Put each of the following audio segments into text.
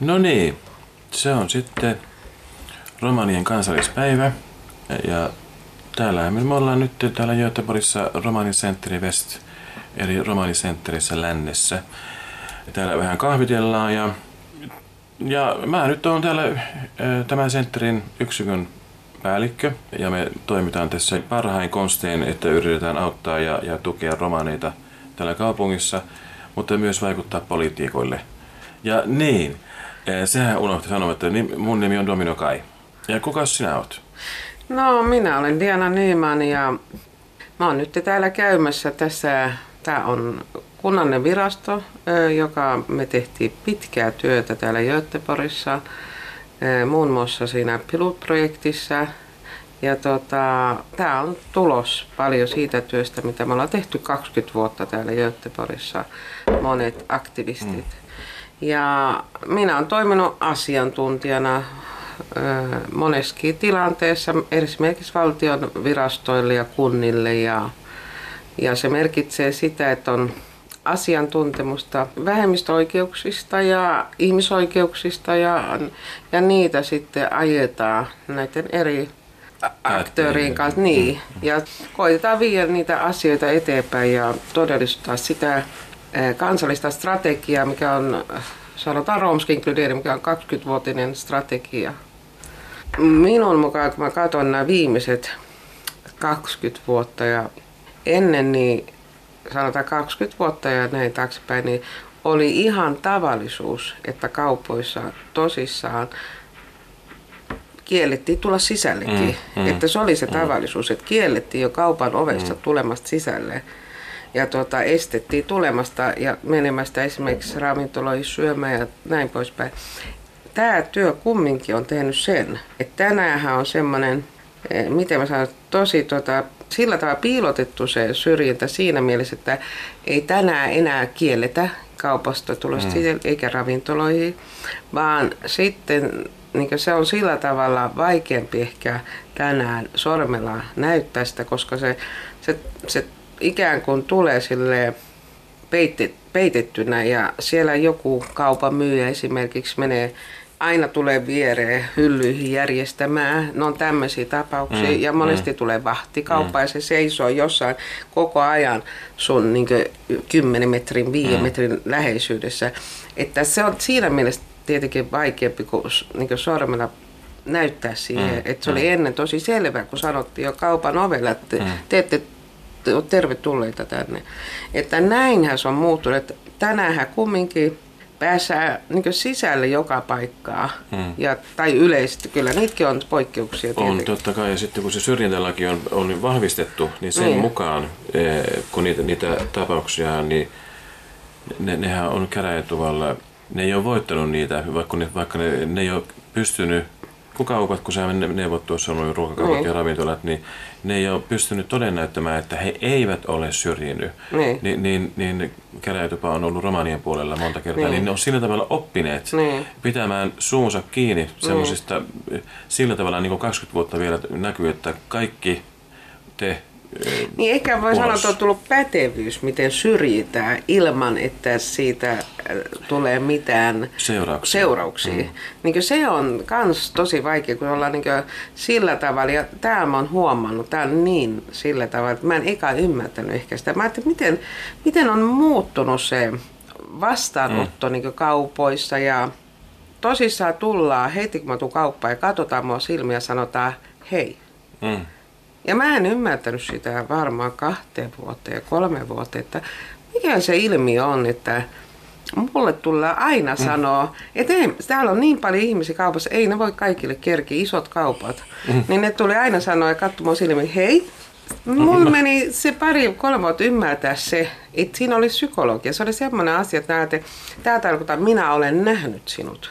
No niin, se on sitten romanien kansallispäivä. Ja täällä me ollaan nyt täällä Göteborgissa Romani Center West, eli Romani Centerissä lännessä. Täällä vähän kahvitellaan ja mä nyt oon täällä tämän centerin yksikön päällikkö ja me toimitaan tässä parhain konstein, että yritetään auttaa ja tukea romaneita täällä kaupungissa, mutta myös vaikuttaa poliitikoille. Ja niin, sehän unohti sanoa, että mun nimi on Domino Kai. Ja kuka sinä oot? No, minä olen Diana Nyman ja mä oon nyt täällä käymässä tässä. Tää on kunnallinen virasto, joka me tehtiin pitkää työtä täällä Göteborgissa, muun muassa siinä pilotprojektissa. Ja tää on tulos paljon siitä työstä, mitä me ollaan tehty 20 vuotta täällä Göteborgissa, monet aktivistit. Ja minä olen toiminut asiantuntijana moneskin tilanteessa, esimerkiksi valtion virastoille ja kunnille. Ja se merkitsee sitä, että on asiantuntemusta vähemmistöoikeuksista ja ihmisoikeuksista ja niitä sitten ajetaan näiden eri aktöörien kanssa. Niin. Ja koitetaan viedä niitä asioita eteenpäin ja todellistaa sitä kansallista strategiaa, mikä on, sanotaan romski inkludeeri, mikä on 20-vuotinen strategia. Minun mukaan, kun mä katson nämä viimeiset 20 vuotta ja ennen, niin sanotaan 20 vuotta ja näin taaksepäin, niin oli ihan tavallisuus, että kaupoissa tosissaan kiellettiin tulla sisällekin. Että se oli se tavallisuus, että kiellettiin jo kaupan ovesta tulemasta sisälle. Ja estettiin tulemasta ja menemästä esimerkiksi ravintoloihin syömään ja näin poispäin. Tämä työ kumminkin on tehnyt sen, että tänäänhän on semmoinen, miten mä sanon, tosi sillä tavalla piilotettu se syrjintä siinä mielessä, että ei tänään enää kielletä kaupasta tulosta eikä ravintoloihin, vaan sitten niin se on sillä tavalla vaikeampi ehkä tänään sormella näyttää sitä, koska se ikään kuin tulee silleen peitettynä ja siellä joku kaupan myyjä esimerkiksi menee, aina tulee viereen hyllyihin järjestämään, ne on tämmöisiä tapauksia ja monesti tulee vahtikauppa ja se seisoo jossain koko ajan sun niin kuin 10 metrin, 5 metrin läheisyydessä. Että se on siinä mielessä tietenkin vaikeampi kuin, sormella näyttää siihen, että se oli ennen tosi selvää, kun sanottiin jo kaupan ovella, että teette tervetulleita tänne. Että näinhän se on muuttunut, että tänäänhän kumminkin pääsee niin sisälle joka paikkaa, tai yleisesti. Kyllä niitäkin on poikkeuksia tietenkin. On totta kai, ja sitten kun se syrjintälaki on vahvistettu, niin sen mukaan, kun niitä tapauksia, niin nehän on käräjätuvalla, ne ei ole voittanut niitä, vaikka ne ei ole pystynyt, kun kaupat, kun sä neuvot tuossa on ruokakaupat ja ravintolat, niin ne ei ole pystynyt todennäyttämään, että he eivät ole syrjinyt. Niin käräjätupa on ollut romanien puolella monta kertaa, niin ne on sillä tavalla oppineet pitämään suunsa kiinni semmoisista, sillä tavalla niin kuin 20 vuotta vielä näkyy, että kaikki te. Niin ehkä voi sanoa, että on tullut pätevyys, miten syrjitään ilman, että siitä tulee mitään seurauksia. Niin se on myös tosi vaikea, kun ollaan niin sillä tavalla, ja tämä mä oon huomannut, tämä on niin sillä tavalla, että mä en ymmärtänyt ehkä sitä. Mä ajattelin, miten on muuttunut se vastaanotto niin kaupoissa, ja tosissaan tullaan heti, kun mä tuun kauppaan ja katsotaan mua silmiä ja sanotaan hei. Ja mä en ymmärtänyt sitä varmaan 2 vuoteen, 3 vuoteen, että mikä se ilmiö on, että mulle tullaan aina sanoa, että täällä on niin paljon ihmisiä kaupassa, ei ne voi kaikille kerkiä, isot kaupat. Niin ne tuli aina sanoa ja katsomaan silmiin, hei, mulla meni se 2-3 vuotta ymmärtää se, että siinä oli psykologia. Se oli semmoinen asia, että tämä tarkoittaa, että minä olen nähnyt sinut.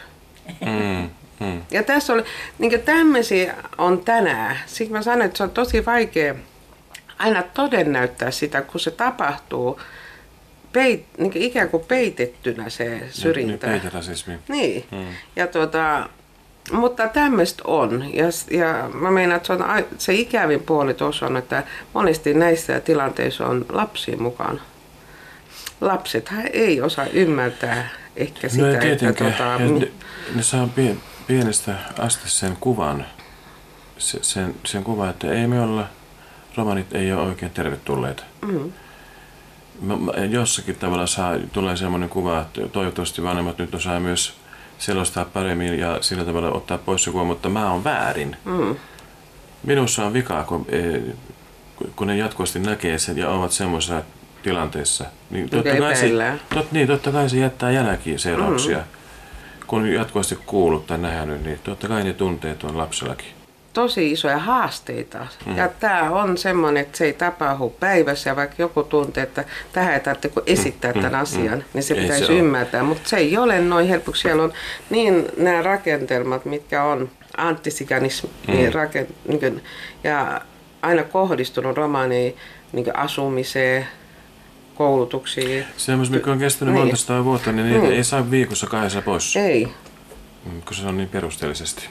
Ja tässä oli, niin tämmöisiä on tänään. Siksi mä sanoin, että se on tosi vaikea aina todennäyttää sitä, kun se tapahtuu niin ikään kuin peitettynä se syrjintä. Niin, peiterasismi. Niin. Ja mutta tämmöistä on. Ja mä meinaan, että se ikävin puoli tuossa on, että monesti näissä tilanteissa on lapsia mukana. lapsethan ei osaa ymmärtää ehkä sitä, no että ne saa pienestä asti sen kuvan, sen kuvan, että ei me olla, romanit ei ole oikein tervetulleita. Mm. Jossakin tavalla tulee sellainen kuva, että toivottavasti vanhemmat nyt osaa myös selostaa paremmin ja sillä tavalla ottaa pois se kuva, mutta mä oon väärin. Mm. Minussa on vikaa, kun ne jatkuvasti näkee sen ja ovat semmoisessa tilanteessa. Niin totta kai se jättää jälkiseurauksia. Mm. Kun jatkuvasti kuullut tai nähnyt, niin totta kai ne tunteet on lapsellakin. Tosi isoja haasteita. Mm. Ja tämä on semmoinen, että se ei tapahdu päivässä. Ja vaikka joku tuntee, että tähän ei tarvitse esittää tämän asian, niin se pitäisi ymmärtää. Mutta se ei ole noin helpoksi. Siellä on niin nämä rakentelmat, mitkä on antisikanismi ja aina kohdistunut romaaniin niin asumiseen, koulutuksiin. Semmoiset, mikä on kestänyt monta sataa vuotta, niin niitä ei saa viikossa kahdessa pois. Ei. Kun se on niin perusteellisesti.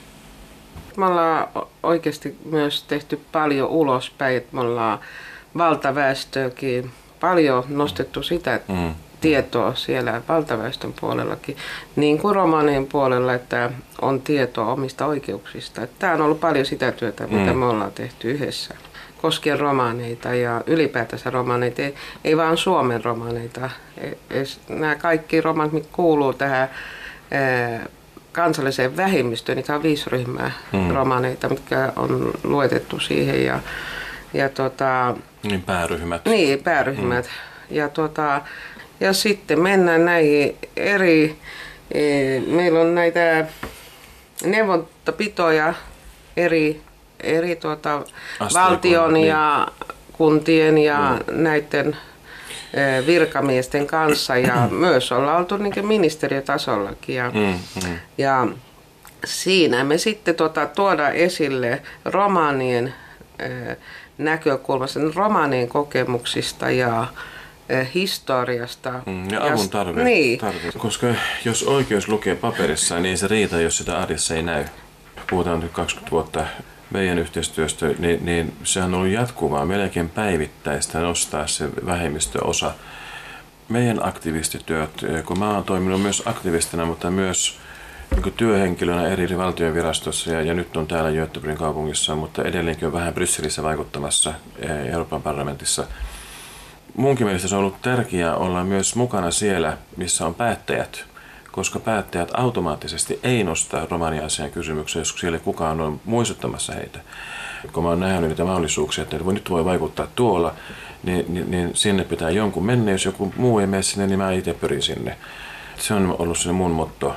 Me ollaan oikeasti myös tehty paljon ulospäin, että me ollaan valtaväestöäkin paljon nostettu sitä tietoa siellä valtaväestön puolellakin, niin kuin romanien puolella, että on tietoa omista oikeuksista. Tämä on ollut paljon sitä työtä, mitä me ollaan tehty yhdessä, koskien romaneita ja ylipäätänsä romaneita, ei vaan Suomen romaneita. Nämä kaikki romanit, mitkä kuuluu tähän kansalliseen vähemmistöön, niitä on 5 ryhmää romaneita, mitkä on luetettu siihen. Niin pääryhmät. Niin, pääryhmät. Mm. Ja sitten mennään näihin eri, meillä on näitä neuvontapitoja eri valtion ja kuntien ja näiden virkamiesten kanssa ja myös ollaan oltu niin ministeriötasollakin ja siinä me sitten tuodaan esille romanien näkökulmasta, romanien kokemuksista ja historiasta. Ja avun tarve. Niin. Koska jos oikeus lukee paperissa, niin ei se riitä, jos sitä arjessa ei näy. Puhutaan nyt 20 vuotta meidän yhteistyöstä, niin se on ollut jatkuvaa, melkein päivittäistä nostaa se vähemmistöosa. Meidän aktivistityöt, kun mä oon toiminut myös aktivistina, mutta myös niin työhenkilönä eri valtion virastossa ja nyt on täällä Göteborgin kaupungissa, mutta edelleenkin on vähän Brysselissä vaikuttamassa Euroopan parlamentissa. Munkin mielestä se on ollut tärkeää olla myös mukana siellä, missä on päättäjät, koska päättäjät automaattisesti ei nostaa romani-asian kysymyksiä, jos siellä kukaan on muistuttamassa heitä. Kun mä oon nähnyt niitä mahdollisuuksia, että nyt voi vaikuttaa tuolla, niin sinne pitää jonkun mennä. Jos joku muu ei mene sinne, niin mä itse pyrin sinne. Se on ollut sinne mun motto,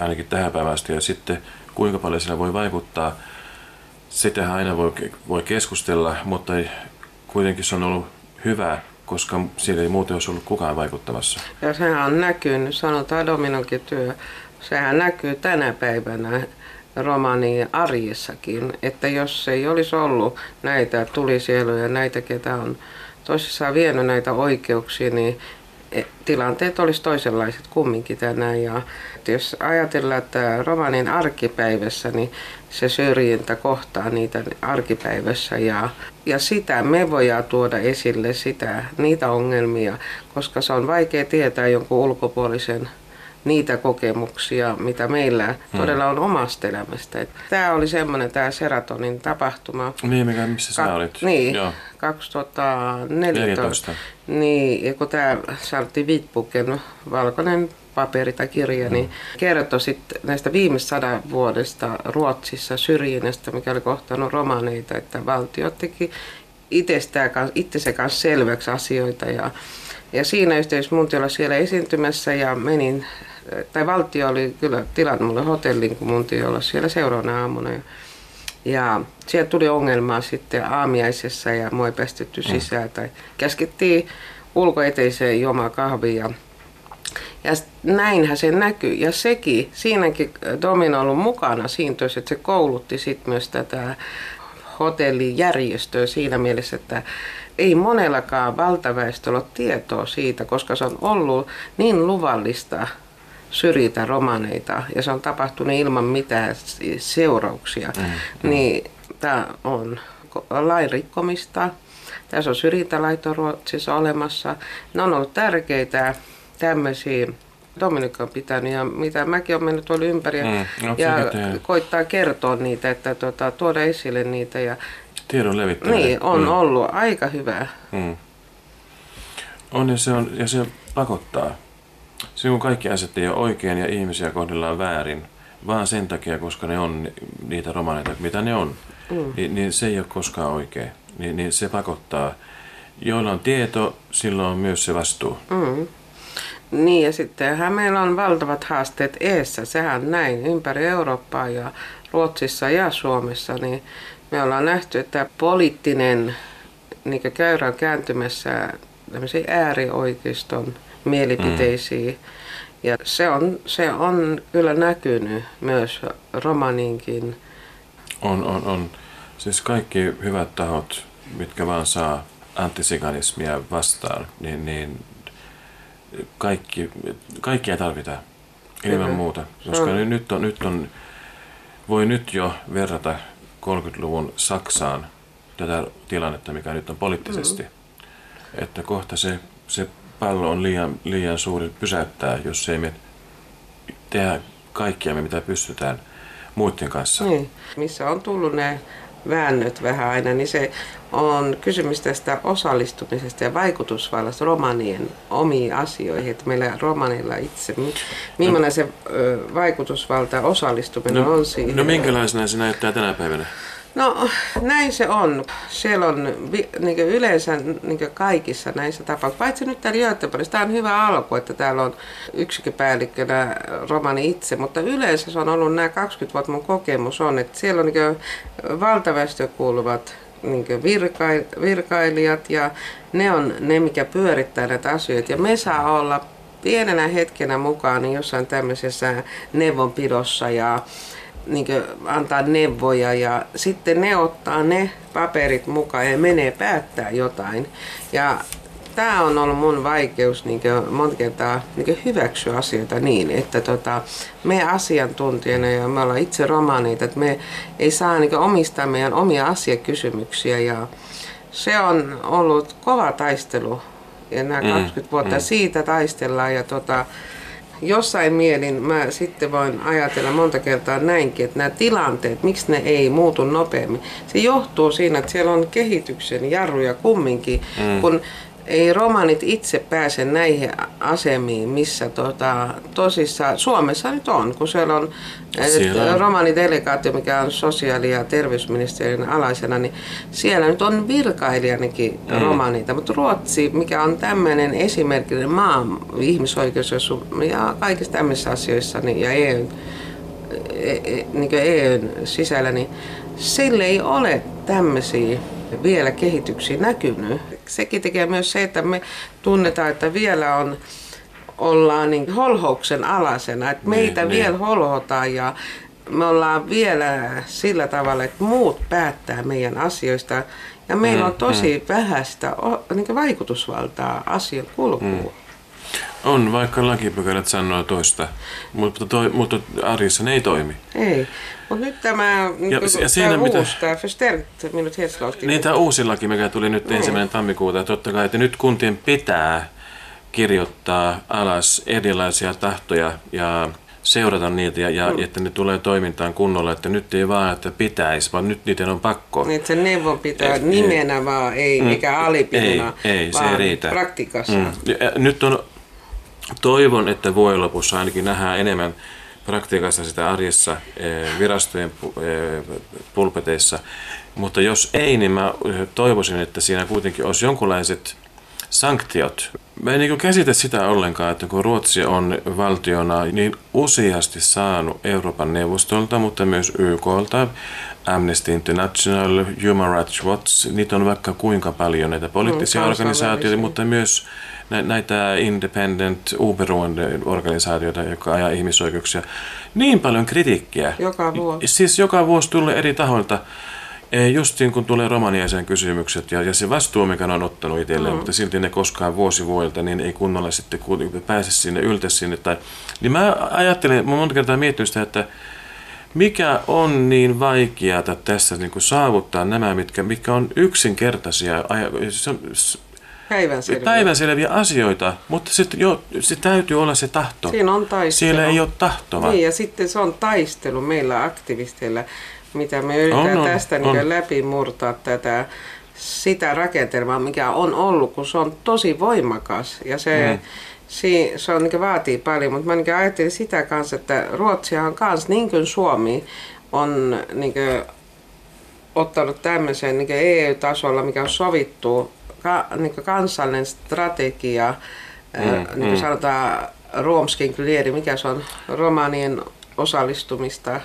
ainakin tähän päivään asti. Ja sitten kuinka paljon siellä voi vaikuttaa, sitähän aina voi keskustella, mutta kuitenkin se on ollut hyvä, koska siellä ei muuten olisi ollut kukaan vaikuttamassa. Ja sehän on näkynyt, sanotaan Dominonkin työ, sehän näkyy tänä päivänä romanien arjessakin, että jos ei olisi ollut näitä tulisieluja, näitä ketä on tosissaan vienyt näitä oikeuksia, niin tilanteet olisi toisenlaiset kumminkin tänään. Ja jos ajatellaan, että romanin arkipäivässä, niin se syrjintä kohtaa niitä arkipäivässä ja sitä me voidaan tuoda esille, niitä ongelmia, koska se on vaikea tietää jonkun ulkopuolisen niitä kokemuksia, mitä meillä todella on omasta elämästä. Tämä oli semmoinen tämä Serotonin tapahtuma. Niin, missä sinä olit? Niin, joo. 2014. Niin, kun tämä Sartti Wittbuken valkoinen paperi tai kirja, niin kertoi sitten näistä viimeistä 100 vuodesta Ruotsissa syrjinnästä, mikä oli kohtanut romaneita, että valtio teki itsensä kanssa selväksi asioita ja siinä yhteydessä mun oli siellä esiintymässä ja menin, tai valtio oli kyllä tilannut mulle hotellin, kun mun olla siellä seuraavana aamuna. Ja siellä tuli ongelmaa sitten aamiaisessa ja mua ei päästetty sisään tai käskettiin ulkoeteiseen juomaan kahvia. Ja näinhän se näkyy. Ja sekin, siinäkin Domino on ollut mukana siinä työssä, että se koulutti sit myös tätä hotellijärjestöä siinä mielessä, että ei monellakaan valtaväestöllä ole tietoa siitä, koska se on ollut niin luvallista syrjitä romaneita ja se on tapahtunut ilman mitään seurauksia. Niin tämä on lain rikkomista. Tässä on syrjintälaiton Ruotsissa olemassa. Ne on ollut tärkeitä tämmöisiä. Dominikka on pitänyt ja mitä mäkin olen mennyt tuolla ympäri ja koittaa kertoa niitä, että tuoda esille niitä. Ja tiedon levittäminen. Niin, on ollut aika hyvää. On, ja se pakottaa. Silloin kaikki asiat ei ole oikein ja ihmisiä kohdellaan väärin, vaan sen takia, koska ne on niitä romaneita, mitä ne on, niin se ei ole koskaan oikein. Niin se pakottaa. Joilla on tieto, sillä on myös se vastuu. Niin, ja sittenhän meillä on valtavat haasteet eessä, sehän näin, ympäri Eurooppaa ja Ruotsissa ja Suomessa, niin me ollaan nähty, että poliittinen niin käyrä on kääntymässä tämmöisiin äärioikeiston mielipiteisiin, ja se on kyllä näkynyt myös romaninkin. On. Siis kaikki hyvät tahot, mitkä vaan saa antiziganismia vastaan, niin kaikkia tarvitaan, ilman muuta, koska nyt voi jo verrata 30-luvun Saksaan tätä tilannetta, mikä nyt on poliittisesti, että kohta se pallo on liian suuri pysäyttää, jos ei me tehdä kaikkia, mitä pystytään muiden kanssa. Niin. Missä on tullut ne väännöt vähän aina, niin se on kysymys tästä osallistumisesta ja vaikutusvallasta romanien omiin asioihin, että meillä romanilla itse, millainen se vaikutusvalta osallistuminen on siihen. No minkälaisena se näyttää tänä päivänä? No näin se on. Siellä on niin yleensä niin kaikissa näissä tapauksissa, paitsi nyt täällä Göteborgissa, tämä on hyvä alku, että täällä on yksikköpäällikkönä romani itse, mutta yleensä se on ollut nämä 20 vuotta mun kokemus on, että siellä on niin valtaväestöön kuuluvat niin virkailijat ja ne on ne, mikä pyörittää näitä asioita ja me saa olla pienenä hetkenä mukaan niin jossain tämmöisessä neuvonpidossa ja niin antaa neuvoja ja sitten ne ottaa ne paperit mukaan ja menee päättää jotain. Ja tämä on ollut mun vaikeus niin monta kertaa niin hyväksyä asioita niin, että me asiantuntijana ja me ollaan itse romaneita, että me ei saa niin omistaa meidän omia asiakysymyksiä ja se on ollut kova taistelu ja nämä 20 vuotta siitä taistellaan ja jossain mielin mä sitten voin ajatella monta kertaa näinkin, että nämä tilanteet, miksi ne ei muutu nopeammin, se johtuu siinä, että siellä on kehityksen jarruja kumminkin, kun ei romanit itse pääse näihin asemiin, missä tosissaan Suomessa nyt on, kun siellä on romanidelegaatio, mikä on sosiaali- ja terveysministeriön alaisena, niin siellä nyt on virkailijannekin romanita, mutta Ruotsi, mikä on tämmöinen esimerkillinen maa ihmisoikeus ja kaikissa tämmöisissä asioissa niin, ja EUn sisällä, niin sillä ei ole tämmöisiä vielä kehityksiä näkynyt. Sekin tekee myös se, että me tunnetaan, että vielä ollaan niin holhouksen alasena, että meitä vielä holhotaan ja me ollaan vielä sillä tavalla, että muut päättää meidän asioista ja meillä on tosi vähän sitä niin vaikutusvaltaa asian kulkuun. On, vaikka lakipykälät sanoo toista, mutta arjessa ne ei toimi. Ei, mutta nyt tämä tämä uusi laki, mikä tuli nyt 1. tammikuuta, totta kai, että nyt kuntien pitää kirjoittaa alas erilaisia tahtoja ja seurata niitä ja että ne tulee toimintaan kunnolla, että nyt ei vaan, että pitäisi, vaan nyt niiden on pakko. Niin, että se neuvo pitää nimenä vaan, ei mikä alipiduna, ei, vaan se ei riitä. Praktikassa. Nyt toivon, että vuoden lopussa ainakin nähdään enemmän praktiikassa sitä arjessa virastojen pulpeteissa, mutta jos ei, niin mä toivoisin, että siinä kuitenkin olisi jonkinlaiset sanktiot. Mä en niin käsitä sitä ollenkaan, että kun Ruotsi on valtiona niin useasti saanut Euroopan neuvostolta, mutta myös YK:lta, Amnesty International, Human Rights Watch, niitä on vaikka kuinka paljon näitä poliittisia organisaatioita, mutta myös näitä independent, oberoende organisaatioita, jotka ajaa ihmisoikeuksia. Niin paljon kritiikkiä. Joka vuosi. Siis joka vuosi tulee eri tahoilta. Justiin kun tulee romaniaisen kysymykset ja se vastuu, mikä on ottanut itselleen, mutta silti ne koskaan vuosi vuodelta, niin ei kunnolla sitten pääse sinne, yltä sinne. Niin mä ajattelen, mä monta kertaa miettinyt sitä, että mikä on niin vaikeaa tässä niin kuin saavuttaa nämä, mitkä on yksinkertaisia, päivänselviä asioita, mutta sitten se täytyy olla se tahto. Siinä on taistelu. Siellä ei ole tahtoa. Niin, ja sitten se on taistelu meillä aktivisteilla, mitä me yritetään tästä niin läpimurtaa tätä. Sitä rakentelmaa, mikä on ollut, kun se on tosi voimakas ja se on, niin vaatii paljon, mutta mä niin ajattelin sitä kanssa, että Ruotsihan kanssa, niin kuin Suomi on niin kuin ottanut tämmöisen niin EU-tasolla, mikä on sovittu, niin kansallinen strategia, niin sanotaan romskinklieri, mikä se on, romanien osallistumista.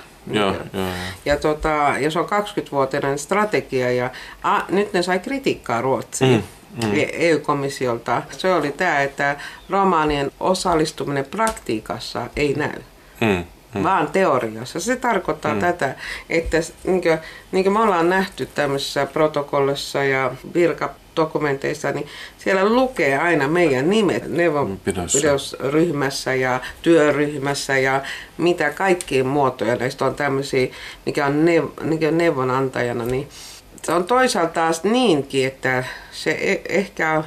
Ja se on 20-vuotinen strategia ja nyt ne sai kritiikkaa Ruotsiin EU-komissiolta. Se oli tämä, että romanien osallistuminen praktiikassa ei näy, vaan teoriassa. Se tarkoittaa tätä, että niin kuin me ollaan nähty tämmöisessä protokollassa ja virkadokumenteissa, niin siellä lukee aina meidän nimet neuvonpidosryhmässä ja työryhmässä ja mitä kaikkiin muotoja. Näistä on tämmöisiä, mikä on neuvonantajana. Niin se on toisaalta taas niinkin, että se ehkä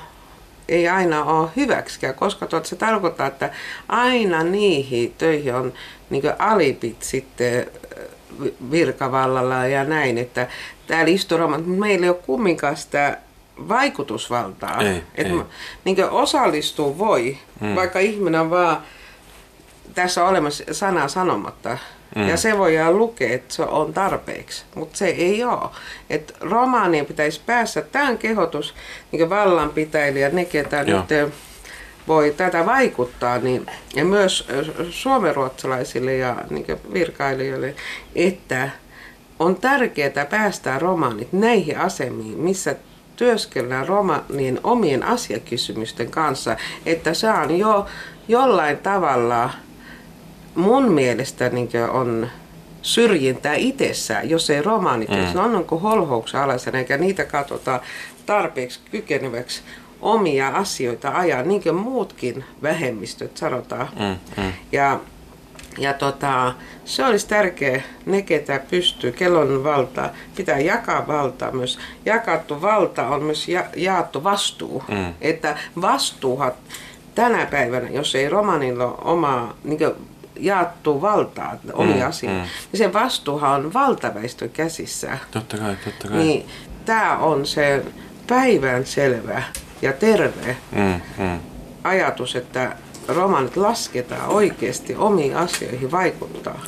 ei aina ole hyväksikään, koska se tarkoittaa, että aina niihin töihin on niin kuin alipit sitten virkavallalla ja näin, että täällä isturoman, mutta meillä ei ole kumminkaan sitä vaikutusvaltaa. Niin kuin osallistuu voi, vaikka ihminen on vaan tässä on olemassa sanaa sanomatta. Ja se voidaan lukea, että se on tarpeeksi, mutta se ei ole. Että romaanien pitäisi päästä, tämä on kehotus, niin vallanpitäjille, ne ketä nyt voi tätä vaikuttaa, niin, ja myös suomenruotsalaisille ja niin virkailijoille, että on tärkeää päästää romaanit näihin asemiin, missä työskennellään romaanien omien asiakysymysten kanssa, että se on jo jollain tavalla mun mielestä niin on syrjintää itsessään, jos ei romaanit, ne on kuin holhouksen alaisena, eikä niitä katsotaan tarpeeksi kykeneväksi omia asioita ajaa, niin kuin muutkin vähemmistöt sanotaan. Ja se olisi tärkeää, ne ketä pystyy, kello on valtaa, pitää jakaa valtaa myös. Jakattu valta on myös jaattu vastuu, että vastuuhan tänä päivänä, jos ei romanilla ole omaa niin jaattua valtaa, omia asioita, niin se vastuuhan on valtaväestön käsissä. Totta kai. Niin, tämä on se päivänselvä ja terve ajatus, että romanit lasketaan oikeasti omiin asioihin vaikuttaa.